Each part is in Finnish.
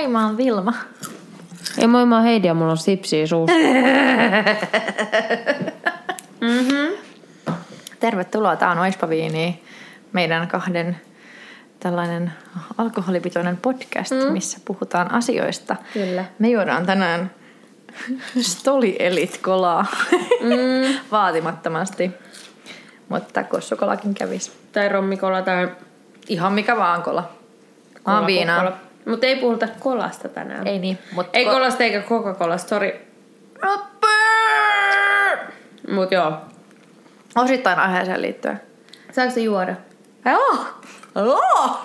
Moi, mä oon Vilma. Ei moi, mä oon Heidi ja mulla on sipsiä suussa. Mm-hmm. Tervetuloa, tää on Oispaviiniä, meidän kahden tällainen alkoholipitoinen podcast, missä puhutaan asioista. Kyllä. Me juodaan tänään Stoli Elite kolaa vaatimattomasti, mutta kossukolakin kävisi. Tai rommikola tai ihan mikä vaan kola. Mä viinaa. Mutta ei puhuta kolasta tänään. Ei niin. Ei kolasta eikä Coca-Colasta, sori. Mut joo. Osittain aiheeseen liittyen. Saanko se juoda? Joo. Joo.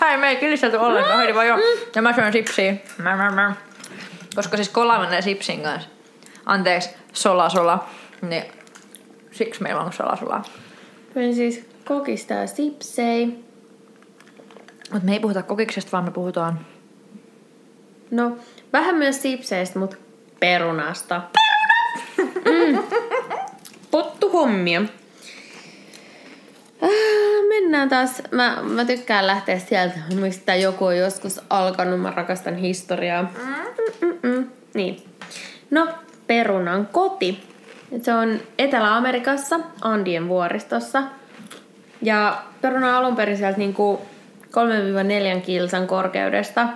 Hei, me ei kilistelty ollenkaan. Heidi vaan joo. Ja mä syön sipsiä. Koska siis kola menee sipsin kanssa. Anteeksi, sola. Niin, siksi meillä on sola. Mä siis kokistaa sipsejä. Mutta me ei puhuta kokiksesta, vaan me puhutaan... No, vähän myös sipseistä, mutta perunasta. Peruna! Pottuhommia. Mennään taas. Mä tykkään lähteä sieltä, mistä joku on joskus alkanut. Mä rakastan historiaa. Niin. No, perunan koti. Se on Etelä-Amerikassa, Andien vuoristossa. Ja peruna on alunperin sieltä niinku... 3-4 kilsan korkeudesta,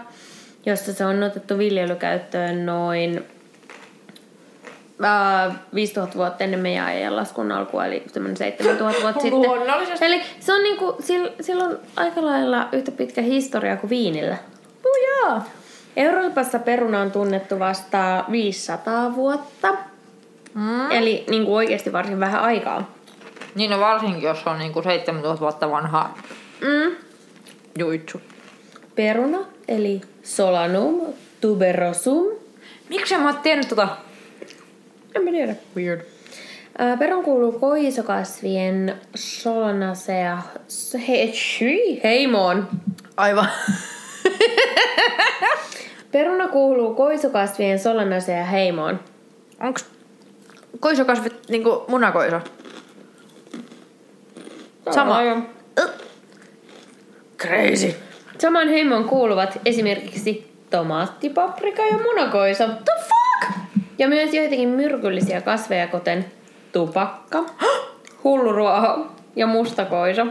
jossa se on otettu viljelykäyttöön noin 5000 vuotta ennen meidän ajanlaskun alkua, eli 7000 vuotta sitten. Luonnollisesti. Eli se on niinku, sillä on aika lailla yhtä pitkä historia kuin viinillä. Joo. Euroopassa peruna on tunnettu vasta 500 vuotta, eli niinku oikeasti varsin vähän aikaa. Niin, no varsinkin, jos on niinku 7000 vuotta vanha. Juitsu. Peruna, eli Solanum tuberosum. Miksi mä oon tiennyt tota? En mä tiedä. Weird. Perun kuuluu koisokasvien Solanaceae heimoon. Aivan. Peruna kuuluu koisokasvien Solanaceae heimoon. Onks koisokasvit niinku munakoiso? Sama. Crazy. Saman heimon kuuluvat esimerkiksi tomaatti, paprika ja munakoiso. The fuck? Ja myös joitakin myrkyllisiä kasveja, kuten tupakka, hulluruoho ja mustakoiso.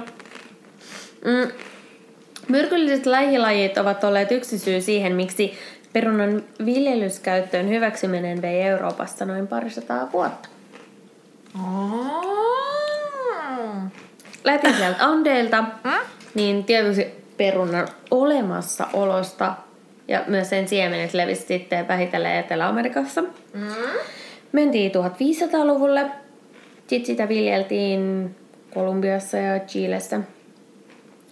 Myrkylliset lähilajit ovat olleet yksi syy siihen, miksi perunan viljelyskäyttöön hyväksyminen vei Euroopassa noin 200 vuotta. Lähti sieltä Andeilta. Niin tietysti perunan olemassaolosta ja myös sen siemenet levisi sitten vähitellen Etelä-Amerikassa. Mentiin 1500-luvulle. Sitten sitä viljeltiin Kolumbiassa ja Chilessä.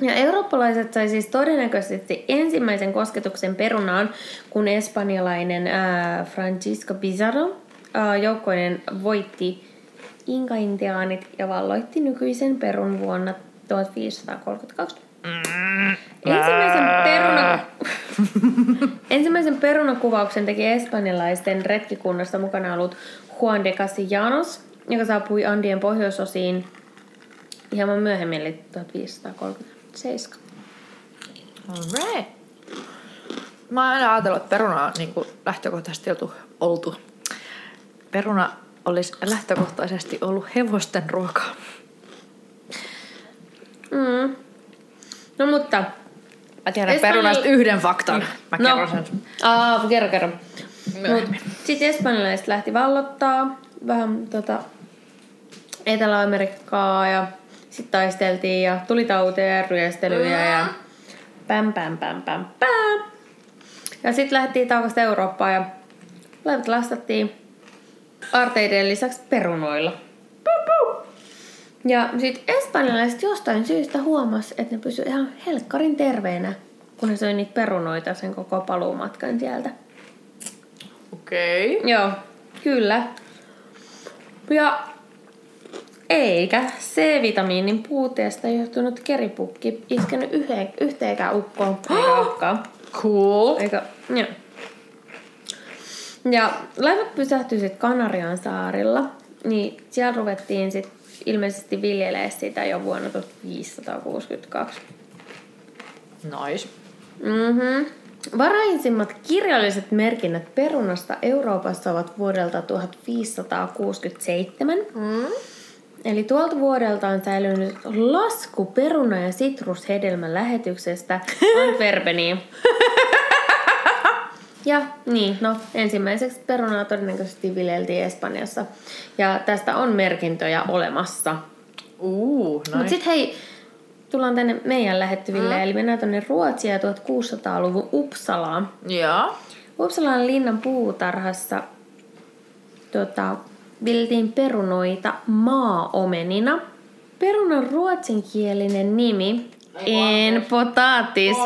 Ja eurooppalaiset sai siis todennäköisesti ensimmäisen kosketuksen perunaan, kun espanjalainen Francisco Pizarro joukkoinen voitti inka-intiaanit ja valloitti nykyisen Perun vuonna 1532. Ensimmäisen perunakuvauksen teki espanjalaisten retkikunnasta mukana ollut Juan de Casianos, joka saapui Andien pohjoisosiin hieman myöhemmin, eli 1537. Alright. Mä oon aina ajatellut, että peruna on niin lähtökohtaisesti oltu. Peruna olisi lähtökohtaisesti ollut hevosten ruokaa. No mutta... Mä tiedän perunasta yhden faktan. Mä kerron sen. Kerro. Sitten espanjalaiset lähti vallottaa vähän Etelä-Amerikkaa ja sitten taisteltiin ja tuli tauteja ja ryöstelyjä ja pam. Ja sitten lähdettiin taukasta Eurooppaan ja laivat lastattiin aarteiden lisäksi perunoilla. Ja sit espanjalaiset jostain syystä huomas, että ne pysyi ihan helkkarin terveenä, kun ne söi niitä perunoita sen koko paluumatkan sieltä. Okei. Joo, kyllä. Ja eikä C-vitamiinin puuteesta johtunut keripukki iskenyt yhteenkään ukkoon raakkaan. Cool. Eikä, joo. Ja laivat pysähtyi sit Kanarian saarilla, niin siellä ruvettiin sit ilmeisesti viljelee sitä jo vuonna 1562. Nice. Varhaisimmat kirjalliset merkinnät perunasta Euroopassa ovat vuodelta 1567. Mm. Eli tuolta vuodelta on säilynyt lasku peruna- ja sitrushedelmän lähetyksestä Antwerpeniin. Ja niin, no ensimmäiseksi perunaa todennäköisesti viljeltiin Espanjassa. Ja tästä on merkintöjä olemassa. Nice. Mut sit hei, tullaan tänne meidän lähettyville, eli mennään tonne Ruotsia 1600-luvun Uppsalaan. Joo. Uppsalan linnan puutarhassa viljeltiin perunoita maaomenina. Perunan ruotsinkielinen nimi en potatis.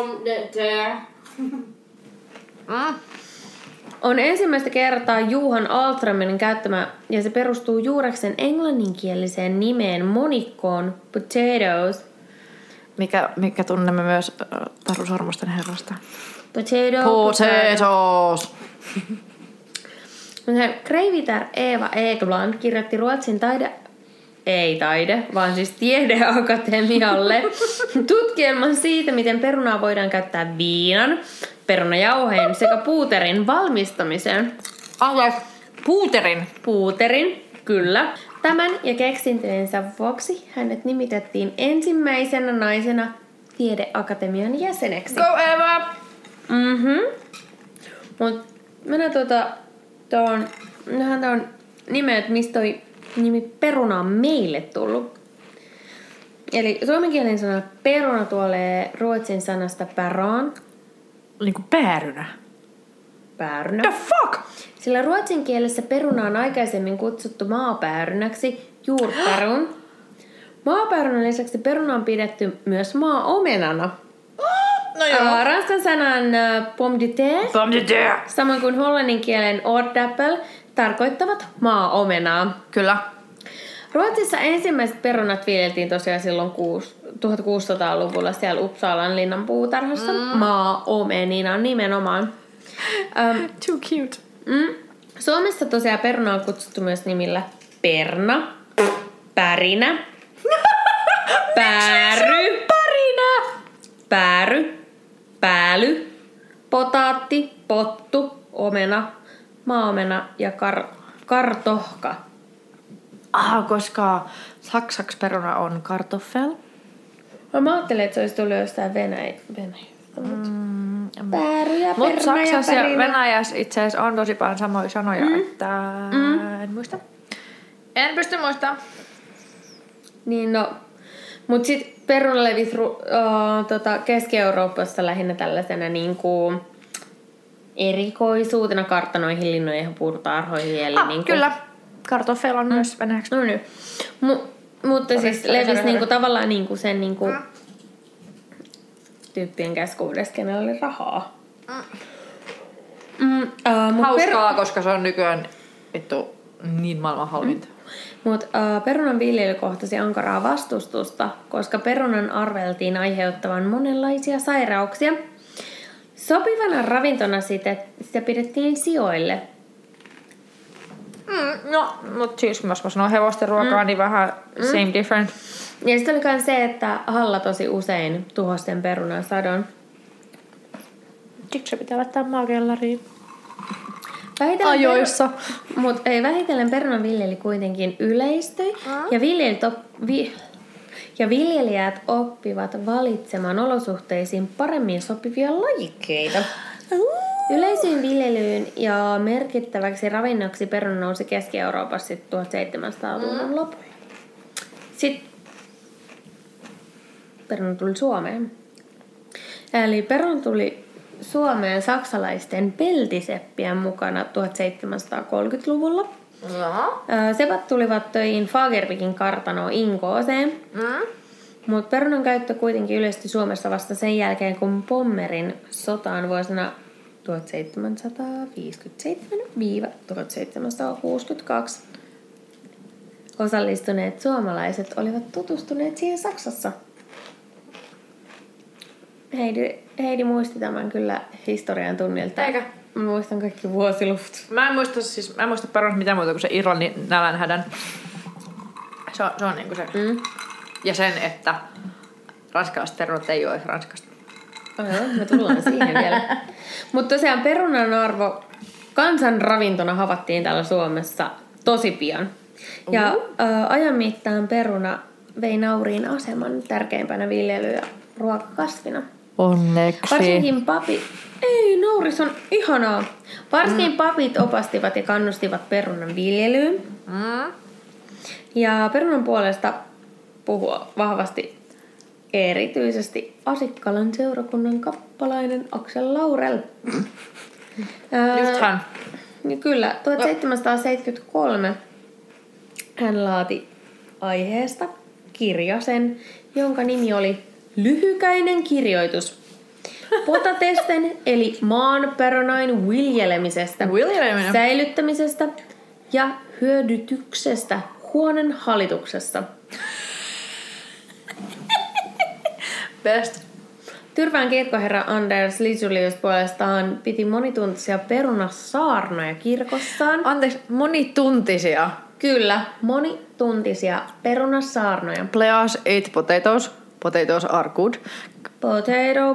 On ensimmäistä kertaa Johan Alströmerin käyttämä, ja se perustuu juureksen englanninkieliseen nimeen monikkoon potatoes. Mikä tunnemme myös Taru Sormusten herrasta. Potatoes! Kreivitär Eva Eeglant kirjoitti Ruotsin tiedeakatemialle tutkielman siitä, miten perunaa voidaan käyttää viinan, perunajauheen sekä puuterin valmistamiseen. Puuterin, kyllä. Tämän ja keksintöjensä vuoksi hänet nimitettiin ensimmäisenä naisena tiedeakatemian jäseneksi. Go Eva! Mhm. Mut mennään tuon nimeä, että mistä toi nimi peruna on meille tullut. Eli suomenkielinen sana peruna tulee ruotsin sanasta päraan. Niinku päärynä. Päärynä. The fuck? Sillä ruotsin kielessä peruna on aikaisemmin kutsuttu maapäärynäksi juurperun. Maapäärynän lisäksi peruna on pidetty myös maaomenana. No joo. Ranskan sanan pomme de terre, samoin kuin hollannin kielen ordäppel, tarkoittavat maaomenaa. Kyllä. Ruotsissa ensimmäiset perunat viljeltiin tosiaan silloin 1600-luvulla siellä Uppsalan linnan puutarhassa. Mm. Maaomenina nimenomaan. Too cute. Mm. Suomessa tosiaan peruna on kutsuttu myös nimillä perna, pärinä, pääry, pääly, potaatti, pottu, omena, maaomena ja kartohka. Koska saksaksi peruna on kartoffel. Mä ajattelin, että se olisi tullut jostain Venäjästä. Pääryjä, peruna ja pärinä. Saksassa ja Venäjässä itse asiassa on tosi paljon samoja sanoja, en muista. En pysty muistamaan. Niin no, mut sit peruna levisi Keski-Euroopassa lähinnä tällaisena niinku erikoisuutena kartanoihin, linnoihin ja puutarhoihin. Eli niinku kyllä. Kartoffel on myös venäjäksi. No niin. Mutta siis levisi niinku tavallaan niinku sen niinku tyyppien keskuudessa, kenellä oli rahaa. Hauskaa, koska se on nykyään niin maailman halvinta. Mutta perunan viljely kohtasi ankaraa vastustusta, koska perunan arveltiin aiheuttavan monenlaisia sairauksia. Sopivana ravintona sitä pidettiin sioille. No, mutta siis jos mä sanon hevosten ruokaa, niin vähän same different. Ja sitten oli myös se, että halla tosi usein tuhosi sen perunan sadon. Siksi se pitää laittaa maakellariin. Ajoissa. Mutta vähitellen perunan viljely kuitenkin yleistyi. Ja viljelijät oppivat valitsemaan olosuhteisiin paremmin sopivia lajikkeita. Yleisyin viljelyyn ja merkittäväksi ravinnoksi peruna nousi Keski-Euroopassa 1700-luvun lopulla. Sitten peruna tuli Suomeen. Eli peruna tuli Suomeen saksalaisten peltiseppien mukana 1730-luvulla. Sepät tulivat töihin Fagervikin kartanoon Inkooseen. Mutta perunan käyttö kuitenkin yleistyi Suomessa vasta sen jälkeen, kun Pommerin sotaan vuosina 1757-1762 osallistuneet suomalaiset olivat tutustuneet siihen Saksassa. Heidi muisti tämän kyllä historian tunnilta. Eikä? Mä muistan kaikki vuosiluvut. Mä en muista perunasta mitään muuta kuin se Irlannin nälänhädän. Se on niinku se. Ja sen, että ranskalaiset perunat ei ole Ranskasta. Joo, me tullaan siihen vielä. Mutta tosiaan perunan arvo kansan ravintona havaittiin täällä Suomessa tosi pian. Ja ajan mittaan peruna vei nauriin aseman tärkeimpänä viljely- ja ruokakasvina. Onneksi. Varsinkin nauris on ihanaa. Varsinkin papit opastivat ja kannustivat perunan viljelyyn. Mm. Ja perunan puolesta puhua vahvasti erityisesti Asikkalan seurakunnan kappalainen Aksel Laurel. Justhan. Kyllä, 1773 hän laati aiheesta kirjasen, jonka nimi oli Lyhykäinen kirjoitus potatesten eli maanperunain viljelemisestä, säilyttämisestä ja hyödytyksestä huonen hallituksessa. Best. Tyrvään kirkkoherra Anders Litsulius puolestaan piti monituntisia perunasaarnoja kirkossaan. Anteeksi, monituntisia? Kyllä, monituntisia perunasaarnoja. Please eat potatoes. Potatoes are good.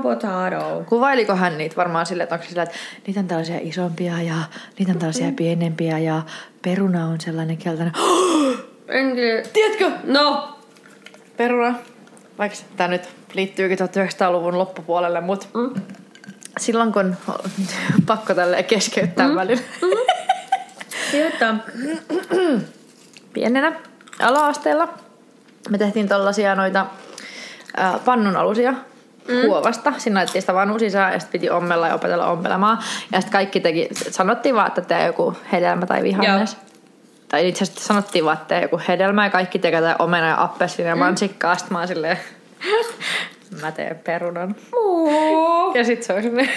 Potato. Kuvailiko hän niitä varmaan sille, että onko sillä, että niitä on tällaisia isompia ja niitä on tällaisia pienempiä ja peruna on sellainen keltainen. En tiedä. Tiedätkö? No. Peruna. Vaikka tämä nyt liittyykin 1900-luvun loppupuolelle, mutta silloin kun pakko tälleen keskeyttää välillä. Pienenä ala-asteella me tehtiin tollaisia noita pannunalusia huovasta. Siinä laitettiin sitä vanu sisään ja sitten piti ommella ja opetella ompelemaan. Ja sitten kaikki sanottiin vaan, että tee joku hedelmä tai vihannes. Joo. Tai itse asiassa sanottiin vaan, että joku hedelmä ja kaikki tekee omena ja appelsiin ja mansikkaa. Sitten mä oon silleen, mä teen perunan. Ja sit se on semmoinen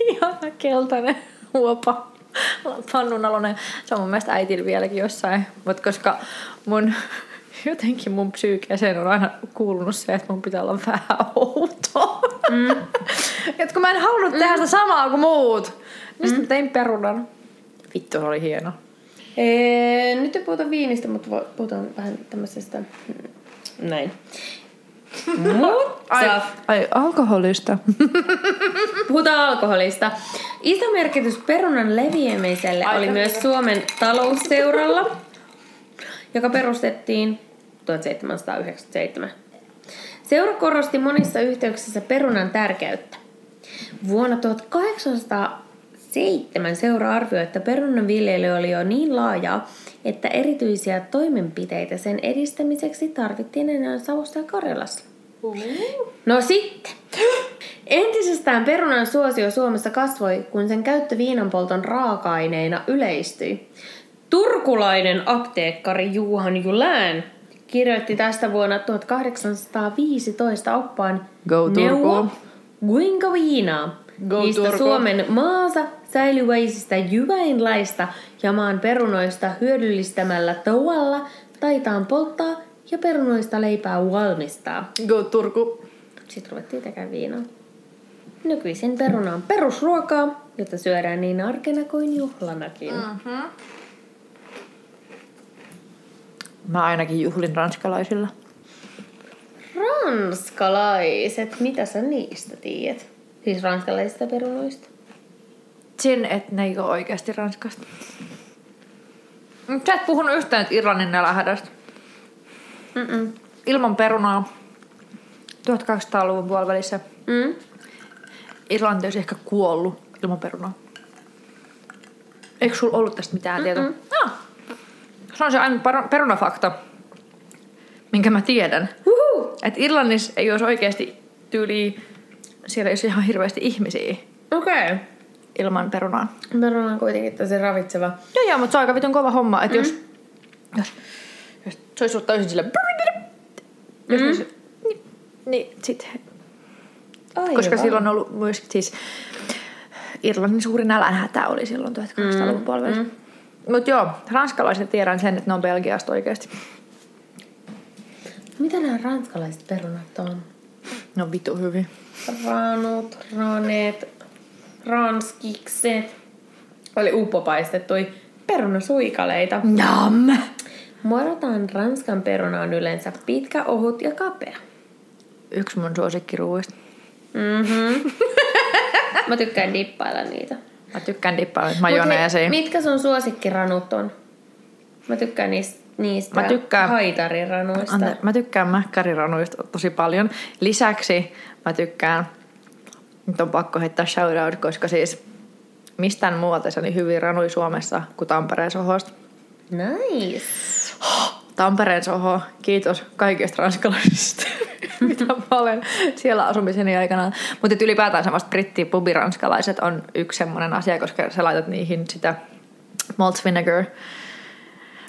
ihana keltainen huopa. Pannunaloinen. Se on mun mielestä äitillä vieläkin jossain. Mut koska mun psyykeeseen on aina kuulunut se, että mun pitää olla vähän outoa. Et kun mä en halunnut tehdä sitä samaa kuin muut, niin sitten tein perunan. Vittu, se oli hieno. Nyt ei puhuta viinistä, mutta puhutaan vähän tämmöisestä näin. Alkoholista. Puhutaan alkoholista. Iso merkitys perunan leviämiselle oli myös Suomen talousseuralla, joka perustettiin 1797. Seura korosti monissa yhteyksissä perunan tärkeyttä. Vuonna 1807 seura arvioi, että perunan viljely oli jo niin laajaa, että erityisiä toimenpiteitä sen edistämiseksi tarvittiin enää Savossa ja Karjalassa. No sitten! Entisestään perunan suosio Suomessa kasvoi, kun sen käyttö viinanpolton raaka-aineena yleistyi. Turkulainen apteekkari Johan Alströmern kirjoitti tästä vuonna 1815 oppaan Neuvo Guinka Viinaa, niistä Suomen maansa säilyväisistä jyväinlaista ja maan perunoista hyödyllistämällä toualla taitaan polttaa ja perunoista leipää valmistaa. Go Turku! Sitten ruvettiin tekemään viinaa. Nykyisin peruna on perusruokaa, jota syödään niin arkena kuin juhlanakin. Mm-hmm. Mä ainakin juhlin ranskalaisilla. Ranskalaiset? Mitä sä niistä tiedät? Siis ranskalaisista perunoista? Sen, että ne ei ole oikeasti Ranskasta. Sä et puhunut yhtään Irlannin nälänhädästä. Ilman perunaa 1800-luvun puolivälissä. Irlanti olisi ehkä kuollut ilman perunaa. Eikö sulla ollut tästä mitään tietoa? No. Se on se aina perunafakta, minkä mä tiedän. Että Irlannissa ei olisi oikeasti tyyliä, siellä ei olisi ihan hirveästi ihmisiä. Okei. Ilman perunaa. Peruna on kuitenkin tosi ravitseva. Joo, mutta se on aika vitun kova homma. Että jos se olisi ollut täysin sillä... Niin sitten... Koska silloin on ollut myös siis... Irlannin suuri nälänhätä oli silloin 1800-luvun puolella. Mutta joo, ranskalaiset tiedän sen, että ne on Belgiasta oikeasti. Mitä nämä ranskalaiset perunat on? No vitu hyvin. Ranut, raneet, ranskikset. Oli uppopaistettuja perunasuikaleita. Jam! Muodotaan Ranskan peruna on yleensä pitkä, ohut ja kapea. Yksi mun suosikkiruuista. Mm-hmm. Mä tykkään dippailla niitä. Mä tykkään dippailla majoneesiin. Mitkä sun suosikkiranut on? Mä tykkään niistä haitariranuista. Mä tykkään mäkkäriranuista tosi paljon. Lisäksi mä tykkään, nyt on pakko heittää shoutout, koska siis mistään muualta se oli hyvin ranui Suomessa kuin Tampereen Sohosta. Nice! Tampereen Soho, kiitos kaikista ranskalaisista, mitä mä olen siellä asumiseni aikana. Mutta ylipäätään semmoista brittipubiranskalalaiset on yksi semmoinen asia, koska sä laitat niihin sitä malt vinegar.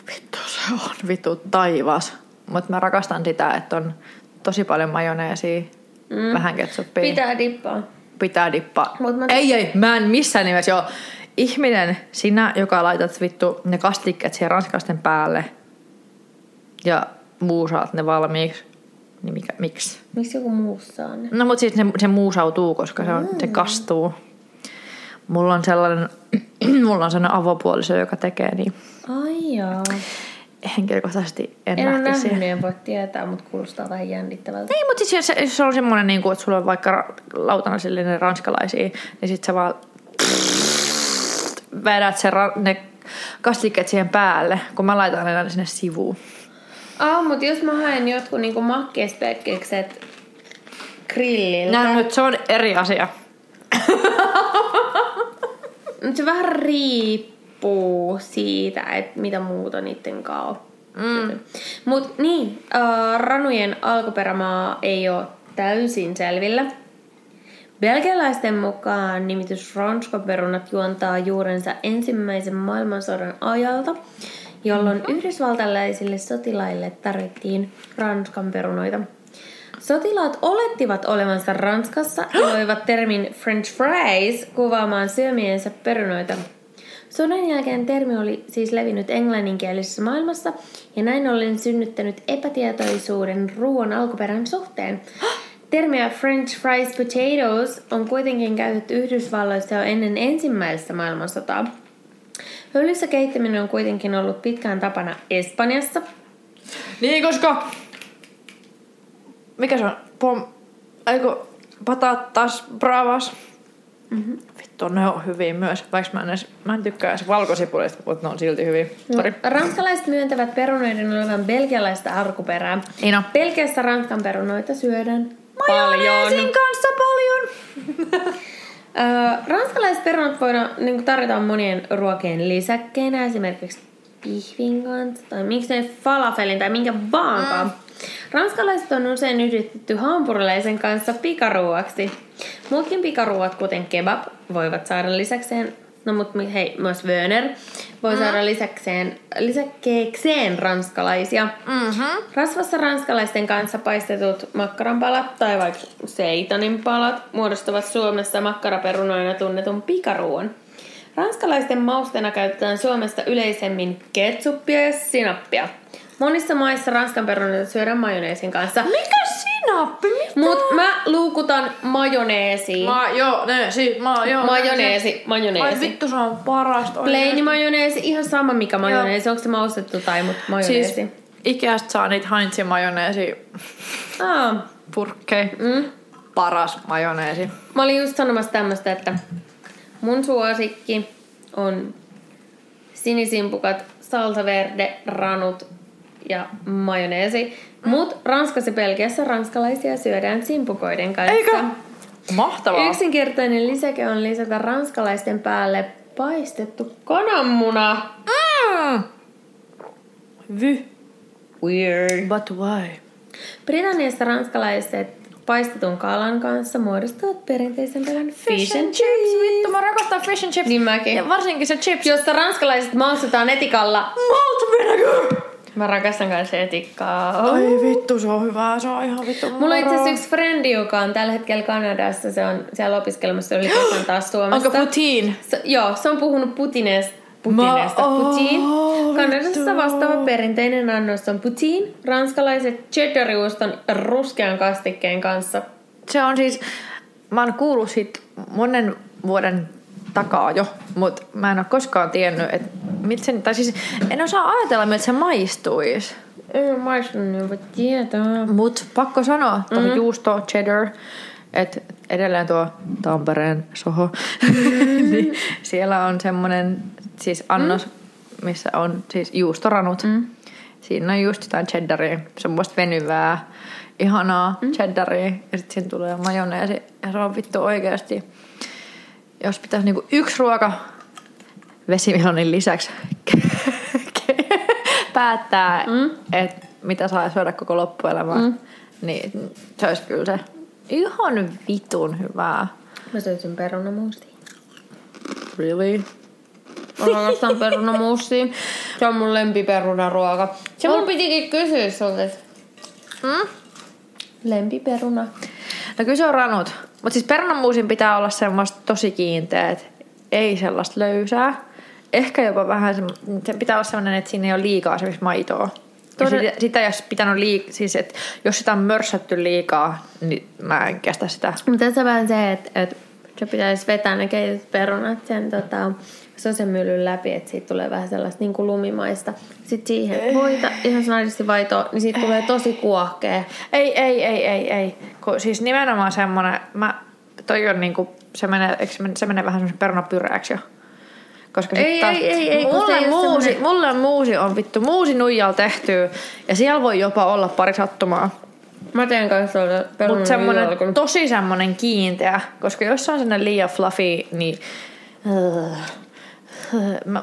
Vittu se on, vittu taivas. Mutta mä rakastan sitä, että on tosi paljon majoneesia, vähän ketsuppia. Pitää dippaa. Ei, mä en missään nimessä joo. Ihminen, sinä, joka laitat vittu ne kastikkeet siihen ranskasten päälle ja muusaat ne valmiiksi, niin miksi? Miksi joku muusaa ne? No mut siis se muusautuu, koska se kastuu. Mulla on sellainen avopuoliso, joka tekee niin. Ai joo. Henkilökohtaisesti en lähtisi siihen. En ole nähnyt, en voi tietää, mutta kuulostaa vähän jännittävältä. Ei, mutta siis se on semmoinen, niin kuin, että sulla on vaikka lautanasillinen ranskalaisia, niin sit sä vaan vedät ne kastikkeet siihen päälle, kun mä laitan ne sinne sivuun. Mutta jos mä haen jotkut niinku makkiaspekkikset grilliltä. No nyt se on eri asia. Mutta se vähän riippuu siitä, että mitä muuta niiden kanssa on. Mutta niin, ranujen alkuperämaa ei ole täysin selvillä. Belgialaisten mukaan nimitys ranskaperunat juontaa juurensa ensimmäisen maailmansodan ajalta, jolloin yhdysvaltalaisille sotilaille tarvittiin Ranskan perunoita. Sotilaat olettivat olevansa Ranskassa ja loivat termin French fries kuvaamaan syömiensä perunoita. Sodan jälkeen termi oli siis levinnyt englanninkielisessä maailmassa ja näin ollen synnyttänyt epätietoisuuden ruoan alkuperän suhteen. Termiä French fries potatoes on kuitenkin käytetty Yhdysvalloissa jo ennen ensimmäistä maailmansotaa. Höllyssä kehittäminen on kuitenkin ollut pitkään tapana Espanjassa. Niin, koska... Mikä se on? Patatas bravas. Mm-hmm. Vittu, ne on hyviä myös. Vaikka mä en tykkää edes valkosipulista, mutta ne on silti hyviä. No, ranskalaiset myöntävät perunoiden olevan belgialaista alkuperää. Iina. Belgiassa Ranskan perunoita syödään majoneesin kanssa paljon. Ranskalaiset perunat voidaan niin tarjota monien ruokien lisäkkeenä, esimerkiksi pihvin kanssa tai miksei falafelin tai minkä vaankaan. Ranskalaiset on usein yhdistetty hampurilaisen kanssa pikaruuaksi. Muutkin pikaruuat, kuten kebab, voivat saada lisäkseen, no mut hei, myös Wöner voi saada lisäkkeekseen ranskalaisia. Mm-hmm. Rasvassa ranskalaisten kanssa paistetut makkaranpalat tai vaikka seitaninpalat muodostavat Suomessa makkaraperunoina tunnetun pikaruuan. Ranskalaisten maustena käytetään Suomessa yleisemmin ketsuppia ja sinappia. Monissa maissa ranskan perunoita syödään majoneesin kanssa. Mikä sinappi? Mut mä luukutan majoneesiin. Majoneesi. Ai vittu, se on parasta. Plaini majoneesi, ihan sama mikä majoneesi. Onko se maustettu tai mut majoneesi? Siis Ikeasta saa niitä Heinzin majoneesi. Purkkei. Paras majoneesi. Mä olin just sanomassa tämmöstä, että mun suosikki on sinisimpukat, salsa verde, ranut ja majoneesi. Mut Ranskassa ja Belgiassa ranskalaisia syödään simpukoiden kanssa. Eikö? Mahtavaa. Yksinkertainen lisäke on lisätä ranskalaisten päälle paistettu kananmuna. Weird. But why? Britanniassa ranskalaiset paistetun kalan kanssa muodostavat perinteisen pelän fish and chips. Vittu, mä rakastan fish and chips. Niin mäkin. Ja varsinkin se chips, jossa ranskalaiset maustetaan etikalla. Malt vinegar! Mä rakastan kanssa etikkaa. Ai vittu, se on hyvää. Se on ihan vittu. Mulla on itse asiassa yksi frendi, joka on tällä hetkellä Kanadassa. Se on siellä opiskelemassa, oli katson taas Suomesta. Onko Putin? Joo, se on puhunut Putinista. Kanadassa vastaava perinteinen annos on Putin. Ranskalaiset cheddariuston ruskean kastikkeen kanssa. Se on siis, mä oon kuullut siitä monen vuoden takaa jo, mutta mä en ole koskaan tiennyt, että mitsen, tai siis en osaa ajatella, miltä se maistuisi. Ei maistunut, niin voi tietää. Mut pakko sanoa, tuohon juusto, cheddar, että edelleen tuo Tampereen Soho, niin siellä on semmoinen siis annos, missä on siis juustoranut. Siinä on just jotain cheddaria, semmoista venyvää, ihanaa cheddaria, ja sitten siinä tulee majoneesi, ja se on vittu oikeasti. Jos pitäisi niinku yksi ruoka vesimilonin lisäksi päättää, että mitä saa syödä koko loppuelämää, niin se olisi kyllä se ihan vitun hyvää. Mä söisin perunamuustia. Really? Mä rakastan perunamuustia. Se on mun lempiperunaruoka. Se mun pitikin kysyä sulta. Lempiperuna. No kyllä se on ranut. Mutta siis perunamuusin pitää olla semmoista tosi kiinteät. Ei sellaista löysää. Ehkä jopa vähän se pitää olla sellainen, että siinä ei ole liikaa esimerkiksi maitoa. Sitä jos pitänyt siis että jos sitä on mörssätty liikaa, niin mä en kestä sitä. Mutta tässä on vähän se, että se pitäisi vetää ne keitetyt perunat sen sosemyllyn läpi, että siitä tulee vähän sellaista niin kuin lumimaista. Sitten siihen voita, ihan snadisti vaitoa, niin siitä tulee tosi kuohkea. Ei. Siis nimenomaan semmoinen, toi on niin kuin, se menee vähän semmoisen perunapyreäksi jo. Koska mulle muusi on vittu muusinuijalla tehtyä ja siellä voi jopa olla pari sattumaa. Mä teen kanssa perunanuijalla. Mutta tosi semmonen kiinteä, koska jos se on sellainen liian fluffy, niin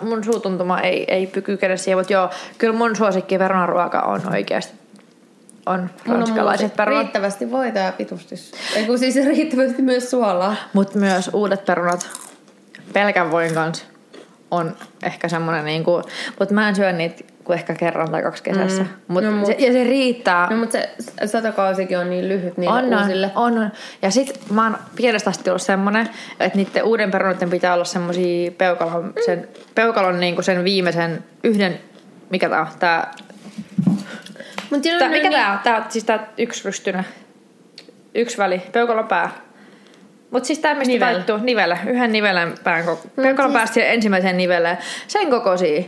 mun suutuntuma ei pykykene siihen. Mutta joo, kyllä mun suosikki perunaruoka on oikeasti. On ranskalaiset perunat. Riittävästi voita ja pitusti. Eiku siis riittävästi myös suolaa. Mut myös uudet perunat pelkän voin kanssa. On ehkä semmoinen niinku, mutta mä en syö niitä kuin ehkä kerran tai kaksi kesässä. Ja se riittää. No mutta se satokausikin on niin lyhyt niille uusille. On. Ja sit mä oon pienestä asti ollut semmonen, että niiden uuden perunoiden pitää olla semmosia peukalon niinku sen viimeisen yhden, mikä tää on? Mikä tää on? Siis tää yksi rystynä. Yksi väli. Peukalon pää. Mutta siis tämä, mistä taittuu nivellä. Yhden nivelen pään peukalon päästä siihen ensimmäiseen niveleen. Sen kokoisia.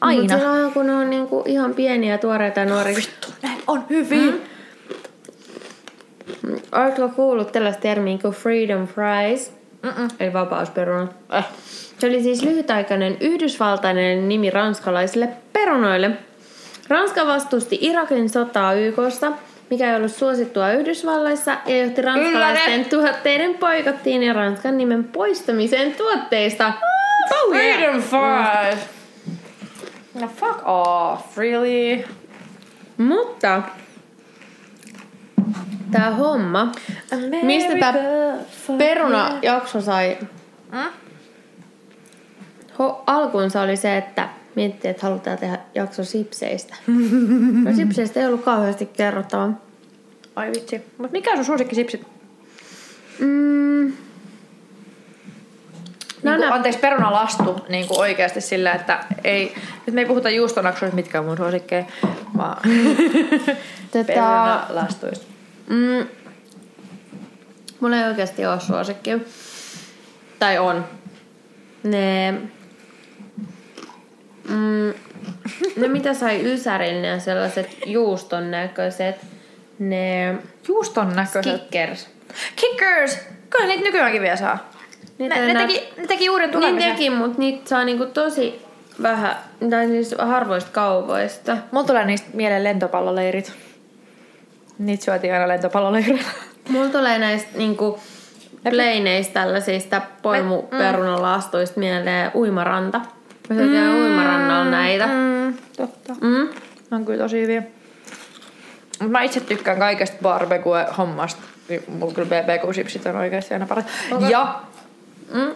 Aina. Mutta silloin, kun ne on niinku ihan pieniä, tuoreita ja nuoria. Vittu, näin on hyvin. Oletko kuullut tällaista termiä kuin freedom fries? Eli vapausperuna. Se oli siis lyhytaikainen yhdysvaltainen nimi ranskalaisille perunoille. Ranska vastusti Irakin sotaa YK:ssa, mikä ei ollut suosittua Yhdysvalloissa ja johti ranskalaisten tuotteiden boikottiin ja Ranskan nimen poistamiseen tuotteista. Freedom fries! No fuck off, really? Mutta tää homma, mistä tää perunajakso sai alkuunsa oli se, että miettii, että halutaan tehdä jakso sipseistä. No sipseistä ei ollut kauheasti kerrottavaa. Ai vitsi. Mut mikä on sun suosikki sipsit? Anteeksi, peruna lastu niin kuin oikeasti sillä, että ei... Nyt me ei puhuta juustonaksoista, mitkä on mun suosikkeja, vaan peruna lastuista. Mulla ei oikeasti ole suosikki. Tai on. Ne mitä sai ysärin, ne sellaiset juuston näköiset, ne... Juuston näköiset? Kickers. Kickers! Kyllä niitä nykyäänkin vielä saa. Ne teki uuden tulemisen. Ne teki, mutta niitä saa niinku tosi vähän, tai siis harvoista kaupoista. Mulla tulee niistä mieleen lentopalloleirit. Niitä syötiin aina lentopalloleirillä. Mulla tulee näistä niinku pleineistä tällaisista poimuperunalastuista mieleen uimaranta. Mä syötiin uimarannalla näitä. Totta. On kyllä tosi hyviä. Mä itse tykkään kaikesta barbecue-hommasta. Mulla kyllä BBQ-sipsit on oikeasti aina paras. Okay. Ja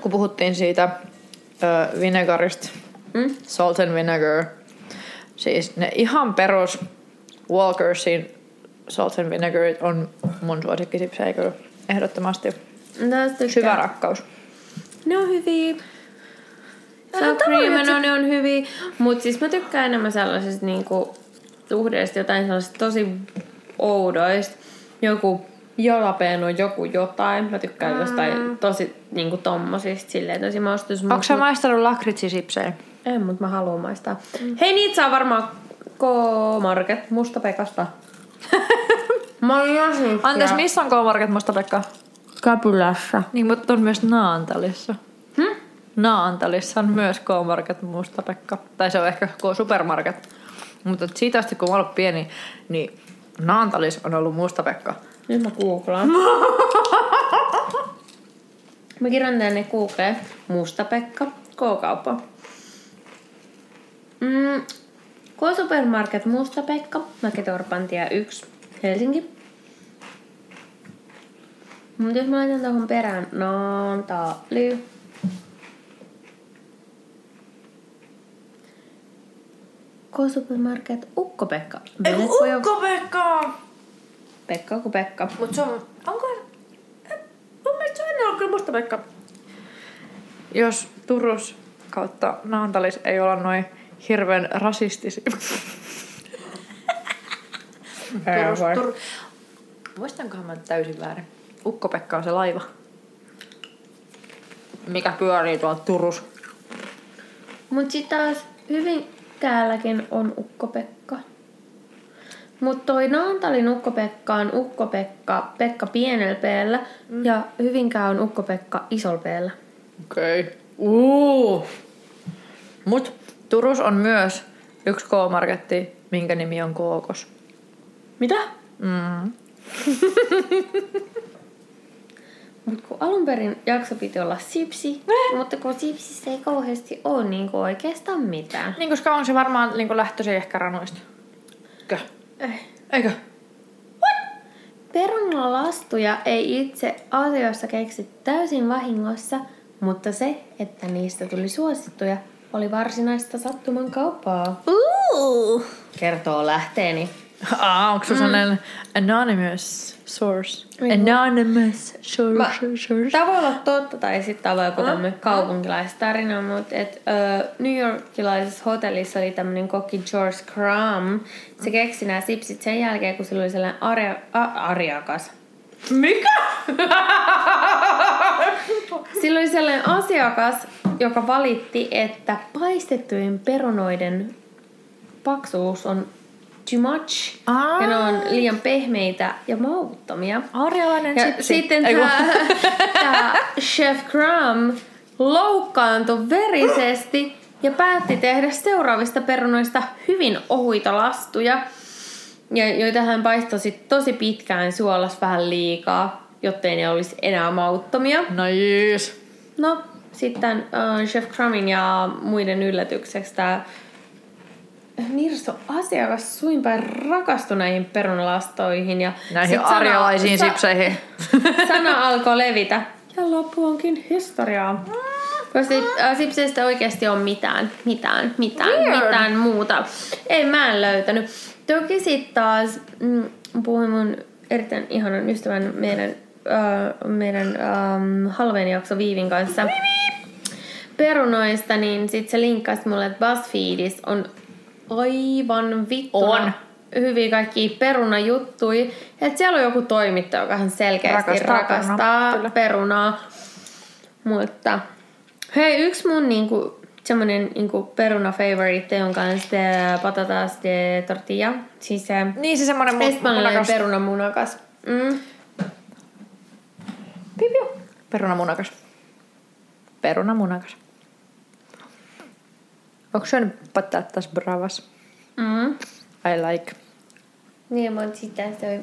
kun puhuttiin siitä vinegarista, salt and vinegar, siis ne ihan perus Walkersin salt and vinegar on mun suosikkisipsejä kyllä ehdottomasti. Syvä rakkaus. Ne on hyviä. Sour cream, ne on hyviä. Mut siis mä tykkään enemmän sellaisista niinku tuhdeista, jotain sellaisista tosi oudoista. Joku jalapeno, joku jotain. Mä tykkään jostain tosi niinku tommosista silleen tosi maustus. Onko sä maistanut lakritsisipsejä? En, mut mä haluan maistaa. Hei, niitä saa varmaan K-Market Mustapekasta. Mä oon jäsittyä. Antees, missä on K-Market Mustapekka? Skapulassa. Niin, mutta on myös Naantalissa. Naantalissa on myös K-market mustapekka. Tai se on ehkä K-supermarket. Mutta siitä asti, kun mä ollut pieni, niin Naantalissa on ollut mustapekka. Nyt mä googlaan. Mä kirjoitan tänne Googleen. Mustapekka, K-kauppa. K-supermarket mustapekka, Mäketorpantia 1, Helsinki. Mutta jos mä laitan tuohon perään Naantali. K-supermarket Ukko-Pekka. Ukko-Pekka! Pekka kuin Pekka. Mut se on... Onko... Mun mielestä se on ennen ollut kyllä Musta-Pekka. Jos Turus kautta Naantalis ei olla noin hirveän rasistisia. Turus... Muistankohan mä täysin väärin? Ukko-Pekka on se laiva, mikä pyörii tuolla Turussa. Mut sit taas Hyvinkäälläkin on Ukko-Pekka. Mut toi Naantalin Ukko-Pekka on Ukko-Pekka Pekka pienellä P:llä ja Hyvinkää on Ukko-Pekka isolla P:llä. Okei. Okay. Mut Turussa on myös yksi K-marketti, minkä nimi on Kookos. Mitä? Mut kun alunperin jakso piti olla sipsi, mutta kun sipsissä ei kauheasti ole niin oikeastaan mitään. Niin, koska on se varmaan niin lähtöisin ehkä ranoista. Eikö? Eikö? What? Perunalastuja ei itse asioissa keksi täysin vahingossa, mutta se, että niistä tuli suosittuja, oli varsinaista sattuman kauppaa. Kertoo lähteeni. Onko se sellainen anonymous source? Anonymous source. Tämä voi olla totta, tai sitten tämä voi olla joku kaupunkilaistarina, mutta New Yorkilaisessa hotellissa oli tämmöinen kokki George Crumb. Se keksi nämä sipsit sen jälkeen, kun sillä oli sellainen arjakas. Mikä? Sillä oli sellainen asiakas, joka valitti, että paistettujen perunoiden paksuus on too much. Ja ne on liian pehmeitä ja mauttomia. Arjalainen sipsi. Sitten tämä Chef Crumb loukkaantui verisesti ja päätti tehdä seuraavista perunoista hyvin ohuita lastuja, joita hän paistoi sit tosi pitkään suolassa vähän liikaa, jottei ne olisi enää mauttomia. No jees. No, sitten Chef Crumbin ja muiden yllätykseksi tämä Nirso-asiakas suinpäin rakastui näihin perunalastoihin. Ja näihin arjalaisiin sipseihin. Sana alkoi levitä. Ja loppu onkin historiaa. Koska sipseistä oikeasti on mitään muuta. Mä en löytänyt. Toki sitten taas puhuin mun erittäin ihanan ystävän meidän halveen jakso Viivin kanssa. Perunoista, niin sitten se linkkasi mulle, että BuzzFeedissä on aivan vittuna hyviä kaikkia perunajuttuja. Että siellä on joku toimittaja, joka hän selkeästi rakastaa perunaa. Mutta hei, yksi mun semmonen peruna favorite on kans patatas de tortilla. Siis se, niin, se semmonen espanjalainen perunamunakas. Pipiu. Perunamunakas. Perunamunakas. Onko syönyt patatas bravas? I like. Niin, mä oon sitä toi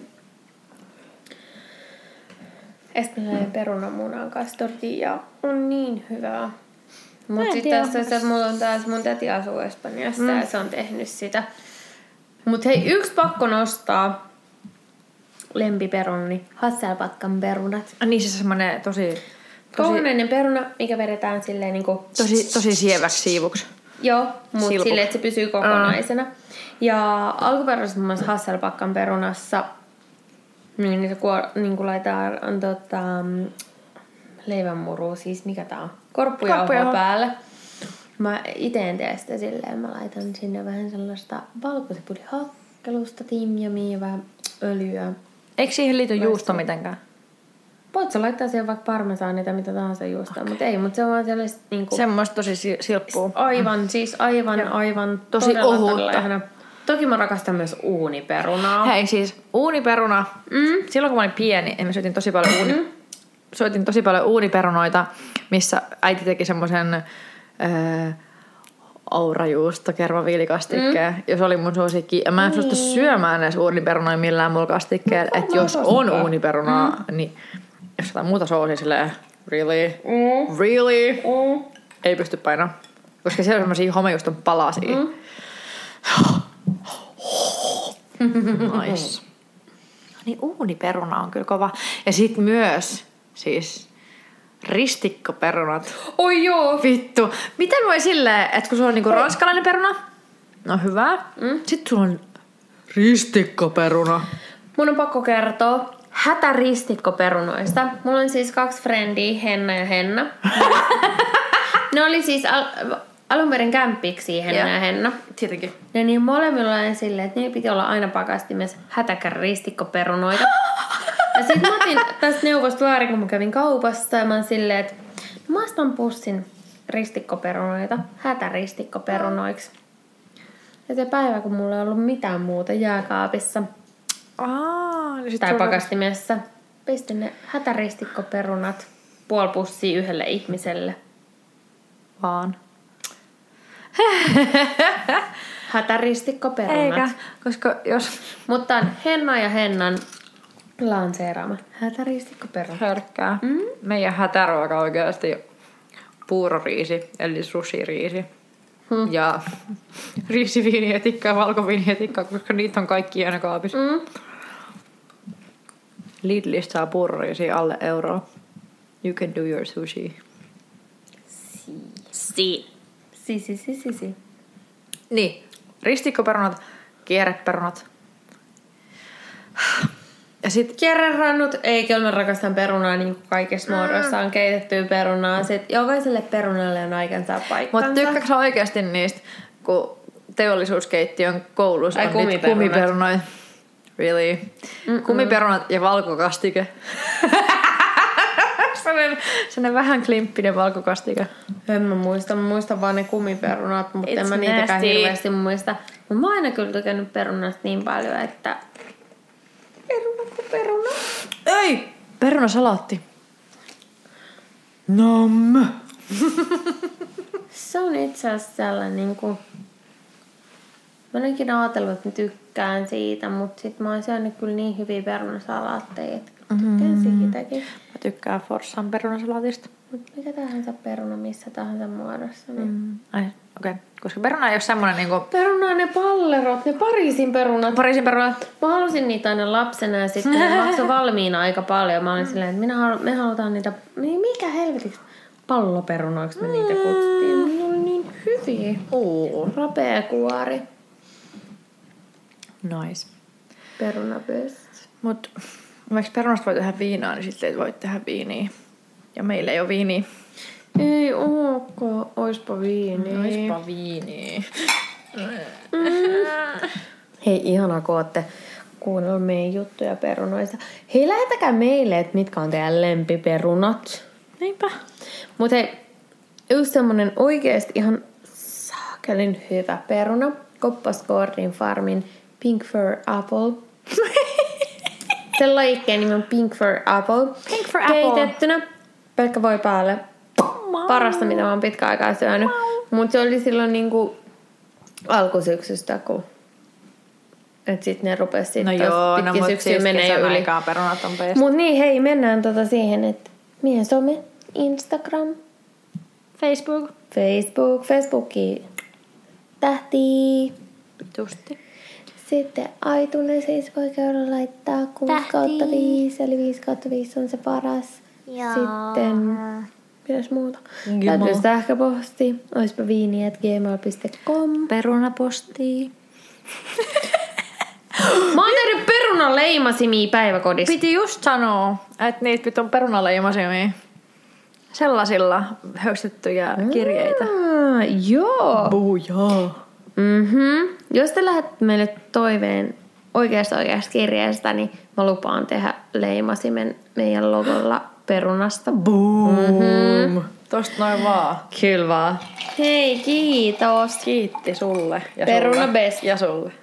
espanjalainen perunamunakas tortilla on niin hyvää. Mut sit tässä mulla on taas mun täti asuu Espanjassa ja se on tehnyt sitä. Mut hei, yksi pakko nostaa lempiperuni, Hasselbackan perunat. Niin, se semmonen tosi kauneinen peruna, mikä vedetään silleen niinku tosi sieväksi siivuksi. Joo, mutta silleen, että se pysyy kokonaisena. Ja alkuperäisessä muun muassa Hasselbackan perunassa niin laitetaan leivänmurua, siis mikä tää on? Korppujauhoa päälle. Mä ite en tee sitä silleen. Mä laitan sinne vähän sellaista valkosipulihakkelusta, timjamia, vähän öljyä. Eikö siihen liity juusto mitenkään? Voit sä laittaa siihen vaikka parmesaania tai mitä tahansa juustoa, mutta ei, mutta se on vaan sellaista niinku... Semmoista tosi silppua. Aivan tosi ohutta. Toki mä rakastan myös uuniperunaa. Hei, siis uuniperuna. Silloin kun mä olin pieni, mä syötin tosi paljon syötin tosi paljon uuniperunoita, missä äiti teki semmoisen aurajuustokermaviilikastikkeen. Ja se oli mun suosikki. Ja mä en suostu syömään edes uuniperunoja millään mulla kastikkeella. Että jos on uuniperunaa, niin jos jotain muuta soosia silleen, really, ei pysty painaa. Koska siellä on semmosia homejuuston palasia. Nice. No niin, uuniperuna on kyllä kova. Ja sit myös, siis ristikkoperunat. Oi joo! Vittu. Miten voi silleen, että kun sulla on niinku ranskalainen peruna, no hyvä. Sit sulla on ristikkoperuna. Mun on pakko kertoa hätäristikkoperunoista. Mulla on siis 2 frendiä, Henna ja Henna. Ne oli siis alunperin kämppiksi Henna ja Henna. Tietenkin. Ja niin molemmilla oli silleen, että ne piti olla aina pakastimessa hätäristikkoperunoita. Ja sit mä otin tästä neuvosta väärin, kun mä kävin kaupassa ja mä oon silleen, että mä astan pussin ristikkoperunoita hätäristikkoperunoiksi. Ja se päivä, kun mulla ei ollut mitään muuta jääkaapissa niin tai pakastimessa, pistin ne hätäristikkoperunat puoli pussia yhdelle ihmiselle. Vaan. Hätäristikkoperunat. Eikä, koska jos... Mutta Henna ja Hennan lanseeraama hätäristikkoperunat. Herkkää. Meidän hätäruoka oikeasti puuroriisi, eli sushiriisi. Ja riisiviinietikka ja valkoviinietikka, koska niitä on kaikki aina kaapissa. Lidlistä saa puuroriisiä alle euroa. You can do your sushi. Si. Niin, ristikkoperunat, kierreperunat. Ja sit kierrerannut, ei kyllä mä rakastan perunaa niin kuin kaikessa muodossa on keitettyä perunaa. Sit jokaiselle perunalle on aikansa paikkansa. Mut tykkääks sä oikeesti niistä, kun teollisuuskeittiön koulussa on niitä kumiperunoita? Really? Kumiperunat ja valkokastike. Sellainen vähän klimppinen valkokastike. En mä muista. Mä muistan vaan ne kumiperunat, mutta en mä niitäkään hirveästi muista. Mä oon aina kyllä tykännyt perunasta niin paljon, että... Peruna. Ei! Perunasalaatti. Nom! Se on itse asiassa sellainen niinku... Mä en ikinä ajatellut, että mä tykkään siitä, mutta sit mä oon syönyt kyllä niin hyviä perunasalaatteja, että tykkään siitäkin. Mä tykkään Forssan perunasalaatista. Mut mikä tahansa peruna missä tahansa muodossa. Niin. Okei. Koska peruna ei ole semmoinen niinku... Peruna ne pallerot, ne Pariisin perunat. Mä halusin niitä aina lapsena ja sitten ne maksoi valmiina aika paljon. Mä olin silleen, että me halutaan niitä... Mikä helvetiksi? Palloperunoiksi me niitä kutsuttiin. Ne oli niin hyviä. Rapea kuori. Nice. Peruna best. Mut vaikka perunasta voi tehdä viinaa, niin sitten voi tehdä viiniä. Ja meillä ei ole viiniä. Ei ookaan. Oispa viiniä. Hei, ihanaa kun ootte kuunnellut meidän juttuja perunoista. Hei, lähetäkää meille, että mitkä on teidän lempiperunat. Niinpä. Mut hei, yksi semmonen oikeesti ihan saakelin hyvä peruna. Koppas Gordon Farmin Pink for apple. Sen lajikkeen nimi on Pink for apple. Pink for apple. Keitettynä. Pelkkä voi päälle. Parasta, mitä mä oon pitkän aikaa syönyt. Mut se oli silloin niinku alkusyksystä, kun... Et sit ne rupes sit pitkin syksyä menee jo yli. Perunat on peistä. Mut niin, hei, mennään siihen, että meidän some, Instagram, Facebooki. Tähti. Pitusti. Sitten iTunesissa voi käydä laittaa 6/5, eli 5/5 on se paras. Jaa. Sitten, mitäs muuta? Täytyy sähköposti, oispa viini@gmail.com. Perunaposti. Mä oon tehnyt perunaleimasimia päiväkodissa. Piti just sanoa, että niitä pitää perunaleimasimia. Sellaisilla höystettyjä kirjeitä. Joo. Bujaa. Jos te lähette meille toiveen oikeasta kirjeestä, niin mä lupaan tehdä leimasimen meidän logolla perunasta. Boom! Tosta noin vaan. Kyllä vaan. Hei, kiitos. Kiitti sulle. Ja peruna sulle. Best. Ja sulle.